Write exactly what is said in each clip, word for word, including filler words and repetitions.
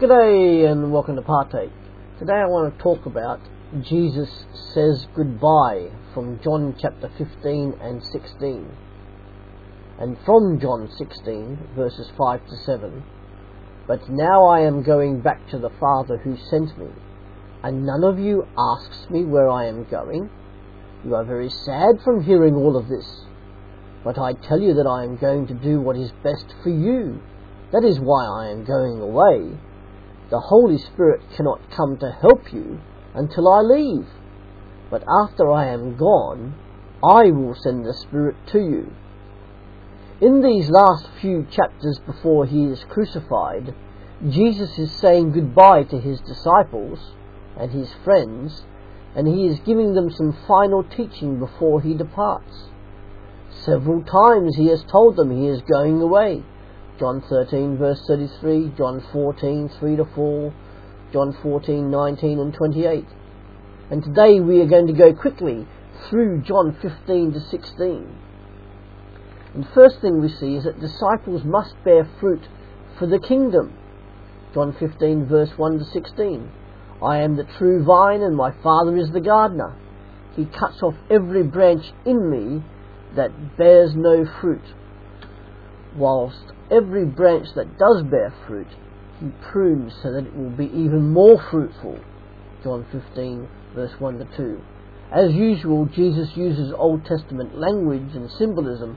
G'day and welcome to Partake. Today I want to talk about Jesus says goodbye from John chapter fifteen and sixteen. And from John sixteen verses five to seven. But now I am going back to the Father who sent me, and none of you asks me where I am going. You are very sad from hearing all of this. But I tell you that I am going to do what is best for you. That is why I am going away. The Holy Spirit cannot come to help you until I leave. But after I am gone, I will send the Spirit to you. In these last few chapters before he is crucified, Jesus is saying goodbye to his disciples and his friends, and he is giving them some final teaching before he departs. Several times he has told them he is going away. John thirteen verse thirty-three, John fourteen, three to four, John fourteen, nineteen and twenty-eight. And today we are going to go quickly through John fifteen to sixteen. And the first thing we see is that disciples must bear fruit for the kingdom. John fifteen verse one to sixteen. I am the true vine and my Father is the gardener. He cuts off every branch in me that bears no fruit, whilst every branch that does bear fruit he prunes so that it will be even more fruitful. John fifteen verse one to two. As usual, Jesus uses Old Testament language and symbolism,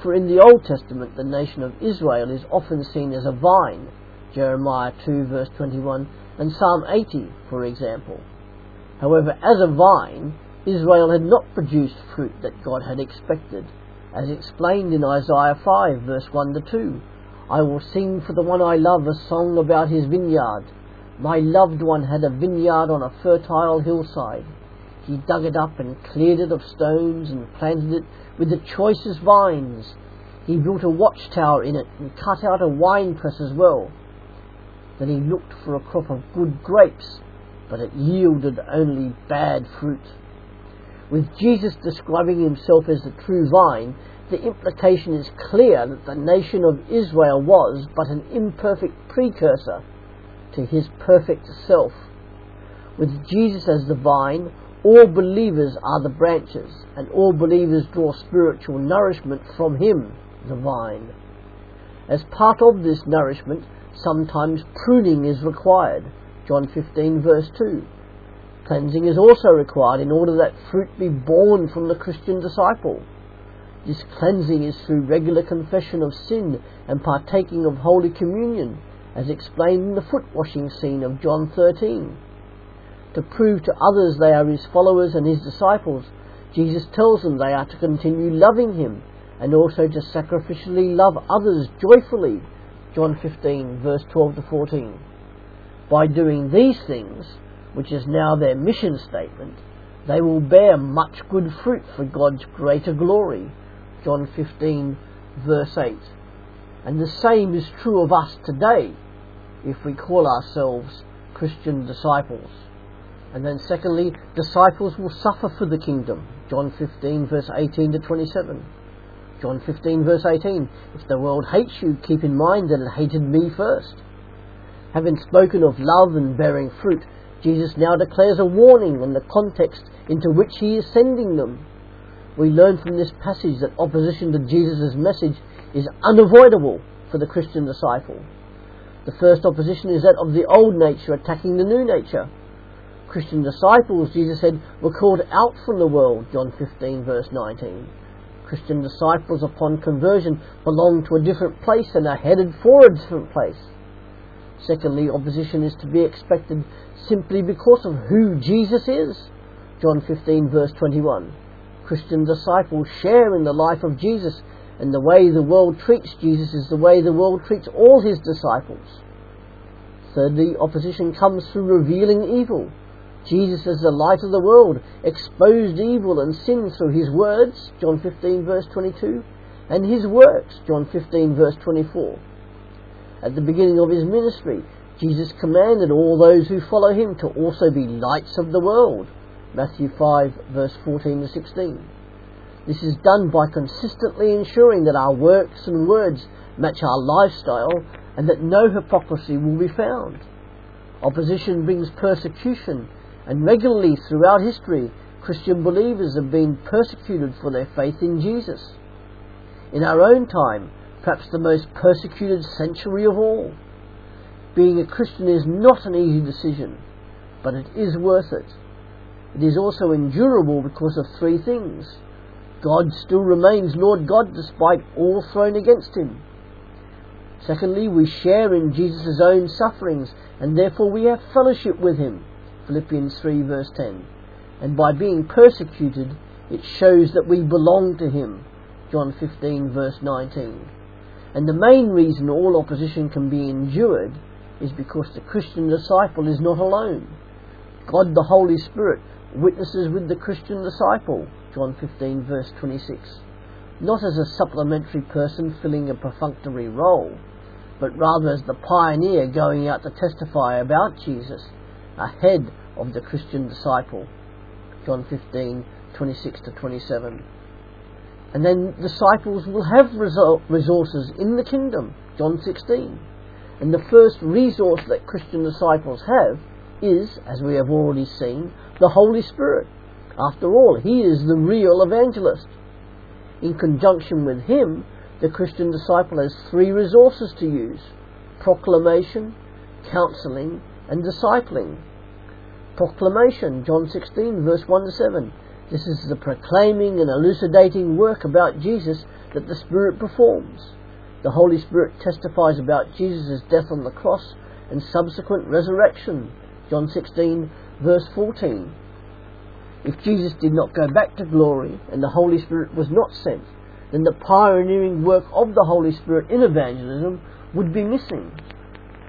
for in the Old Testament the nation of Israel is often seen as a vine. Jeremiah two verse twenty-one and Psalm eighty, for example. However, as a vine, Israel had not produced fruit that God had expected, as explained in Isaiah five verse one to two. I will sing for the one I love a song about his vineyard. My loved one had a vineyard on a fertile hillside. He dug it up and cleared it of stones and planted it with the choicest vines. He built a watchtower in it and cut out a winepress as well. Then he looked for a crop of good grapes, but it yielded only bad fruit. With Jesus describing himself as the true vine, the implication is clear that the nation of Israel was but an imperfect precursor to his perfect self. With Jesus as the vine, all believers are the branches, and all believers draw spiritual nourishment from him, the vine. As part of this nourishment, sometimes pruning is required. John fifteen verse two. Cleansing is also required in order that fruit be born from the Christian disciple. This cleansing is through regular confession of sin and partaking of Holy Communion, as explained in the foot-washing scene of John thirteen. To prove to others they are his followers and his disciples, Jesus tells them they are to continue loving him and also to sacrificially love others joyfully. John fifteen, verse twelve to fourteen. By doing these things, which is now their mission statement, they will bear much good fruit for God's greater glory. John fifteen, verse eight. And the same is true of us today, if we call ourselves Christian disciples. And then secondly, disciples will suffer for the kingdom. John fifteen, verse eighteen to twenty-seven. John fifteen, verse eighteen. If the world hates you, keep in mind that it hated me first. Having spoken of love and bearing fruit, Jesus now declares a warning in the context into which he is sending them. We learn from this passage that opposition to Jesus' message is unavoidable for the Christian disciple. The first opposition is that of the old nature attacking the new nature. Christian disciples, Jesus said, were called out from the world, John fifteen verse nineteen. Christian disciples upon conversion belong to a different place and are headed for a different place. Secondly, opposition is to be expected simply because of who Jesus is. John fifteen verse twenty-one. Christian disciples share in the life of Jesus, and the way the world treats Jesus is the way the world treats all his disciples. Thirdly, opposition comes through revealing evil. Jesus as the light of the world exposed evil and sin through his words, John fifteen verse twenty-two, and his works, John fifteen verse twenty-four. At the beginning of his ministry, Jesus commanded all those who follow him to also be lights of the world, Matthew five verse fourteen to sixteen. This is done by consistently ensuring that our works and words match our lifestyle and that no hypocrisy will be found, Opposition brings persecution, and regularly throughout history, Christian believers have been persecuted for their faith in Jesus. In our own time, perhaps the most persecuted century of all. Being a Christian is not an easy decision, but it is worth it. It is also endurable because of three things. God still remains Lord God despite all thrown against him. Secondly, we share in Jesus' own sufferings, and therefore we have fellowship with him. Philippians three verse ten. And by being persecuted, it shows that we belong to him. John fifteen verse nineteen. And the main reason all opposition can be endured is because the Christian disciple is not alone. God the Holy Spirit witnesses with the Christian disciple, John fifteen verse twenty-six, not as a supplementary person filling a perfunctory role, but rather as the pioneer going out to testify about Jesus, ahead of the Christian disciple, John fifteen twenty-six to twenty-seven. And then disciples will have resources in the kingdom, John sixteen. And the first resource that Christian disciples have is, as we have already seen, the Holy Spirit. After all, he is the real evangelist. In conjunction with him, the Christian disciple has three resources to use: proclamation, counseling, and discipling. Proclamation, John sixteen, verse one to seven. This is the proclaiming and elucidating work about Jesus that the Spirit performs. The Holy Spirit testifies about Jesus' death on the cross and subsequent resurrection, John sixteen, verse fourteen. If Jesus did not go back to glory and the Holy Spirit was not sent, then the pioneering work of the Holy Spirit in evangelism would be missing.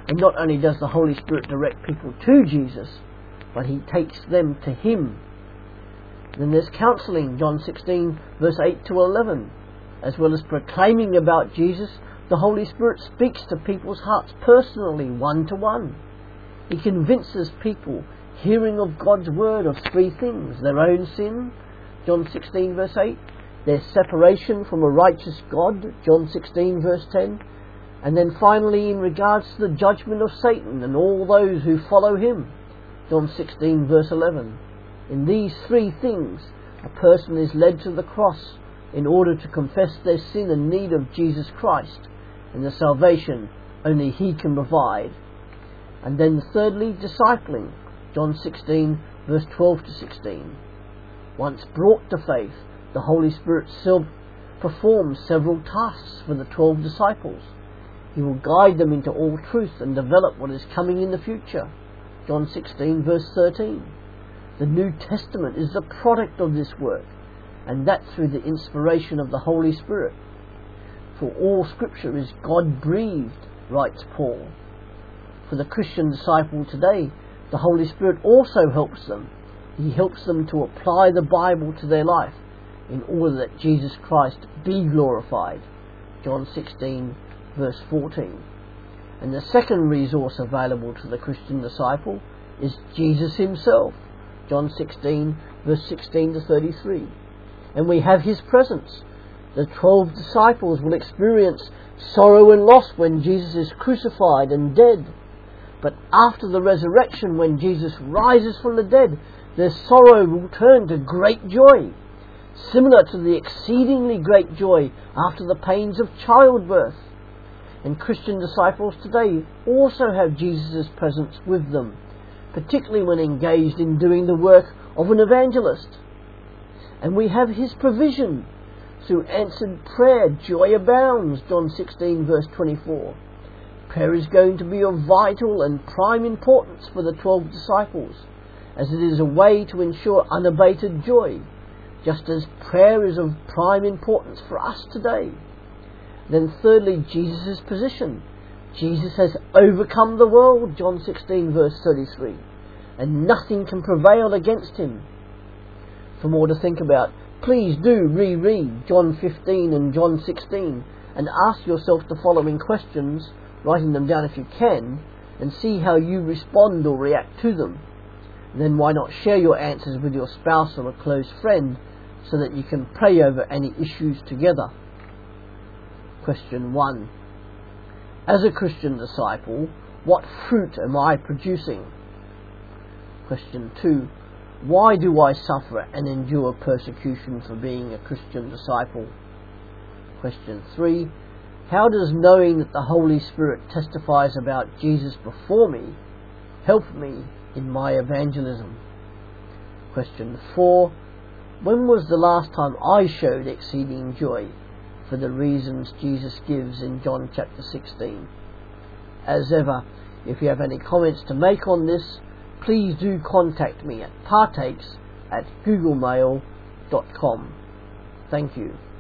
And not only does the Holy Spirit direct people to Jesus, but he takes them to him. Then there's counselling, John sixteen, verse eight to eleven. As well as proclaiming about Jesus, the Holy Spirit speaks to people's hearts personally, one-to-one. He convinces people, hearing of God's word, of three things: their own sin, John sixteen, verse eight, their separation from a righteous God, John sixteen, verse ten, and then finally in regards to the judgment of Satan and all those who follow him, John sixteen, verse eleven. In these three things, a person is led to the cross in order to confess their sin and need of Jesus Christ and the salvation only he can provide. And then thirdly, discipling, John sixteen, verse twelve to sixteen. Once brought to faith, the Holy Spirit still performs several tasks for the twelve disciples. He will guide them into all truth and develop what is coming in the future, John sixteen, verse thirteen. The New Testament is the product of this work, and that through the inspiration of the Holy Spirit. For all Scripture is God-breathed, writes Paul. For the Christian disciple today, the Holy Spirit also helps them. He helps them to apply the Bible to their life in order that Jesus Christ be glorified, John sixteen, verse fourteen. And the second resource available to the Christian disciple is Jesus himself, John sixteen, verse sixteen to thirty-three. And we have his presence. The twelve disciples will experience sorrow and loss when Jesus is crucified and dead. But after the resurrection, when Jesus rises from the dead, their sorrow will turn to great joy, similar to the exceedingly great joy after the pains of childbirth. And Christian disciples today also have Jesus' presence with them, particularly when engaged in doing the work of an evangelist. And we have his provision. Through answered prayer, joy abounds, John sixteen, verse twenty-four. Prayer is going to be of vital and prime importance for the twelve disciples, as it is a way to ensure unabated joy, just as prayer is of prime importance for us today. Then thirdly, Jesus' position. Jesus has overcome the world, John sixteen, verse thirty-three, and nothing can prevail against him. For more to think about, please do reread John fifteen and John sixteen and ask yourself the following questions, writing them down if you can, and see how you respond or react to them. And then why not share your answers with your spouse or a close friend so that you can pray over any issues together. Question one. As a Christian disciple, What fruit am I producing? Question two. Why do I suffer and endure persecution for being a Christian disciple? Question three. How does knowing that the Holy Spirit testifies about Jesus before me help me in my evangelism? Question four. When was the last time I showed exceeding joy for the reasons Jesus gives in John chapter sixteen? As ever, if you have any comments to make on this, please do contact me at partakes at googlemail dot com. Thank you.